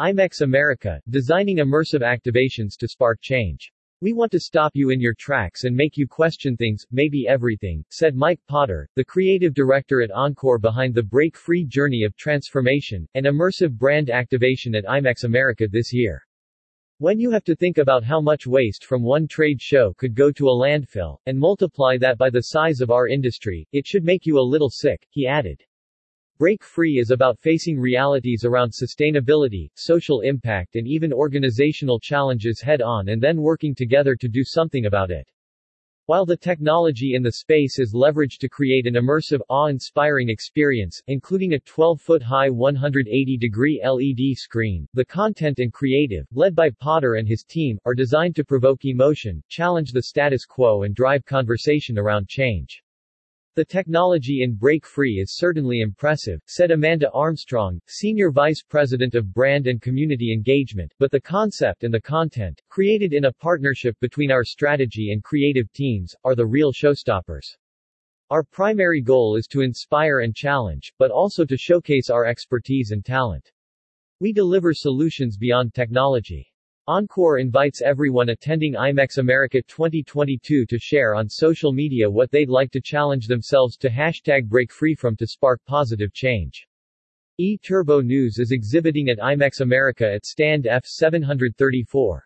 IMEX America, designing immersive activations to spark change. We want to stop you in your tracks and make you question things, maybe everything, said Mike Potter, the creative director at Encore behind the break-free journey of transformation, and immersive brand activation at IMEX America this year. When you have to think about how much waste from one trade show could go to a landfill, and multiply that by the size of our industry, it should make you a little sick, he added. Break Free is about facing realities around sustainability, social impact and even organizational challenges head-on and then working together to do something about it. While the technology in the space is leveraged to create an immersive, awe-inspiring experience, including a 12-foot-high 180-degree LED screen, the content and creative, led by Potter and his team, are designed to provoke emotion, challenge the status quo and drive conversation around change. The technology in Break Free is certainly impressive, said Amanda Armstrong, Senior Vice President of Brand and Community Engagement, but the concept and the content, created in a partnership between our strategy and creative teams, are the real showstoppers. Our primary goal is to inspire and challenge, but also to showcase our expertise and talent. We deliver solutions beyond technology. Encore invites everyone attending IMEX America 2022 to share on social media what they'd like to challenge themselves to #BreakFreeFrom to spark positive change. E-Turbo News is exhibiting at IMEX America at stand F734.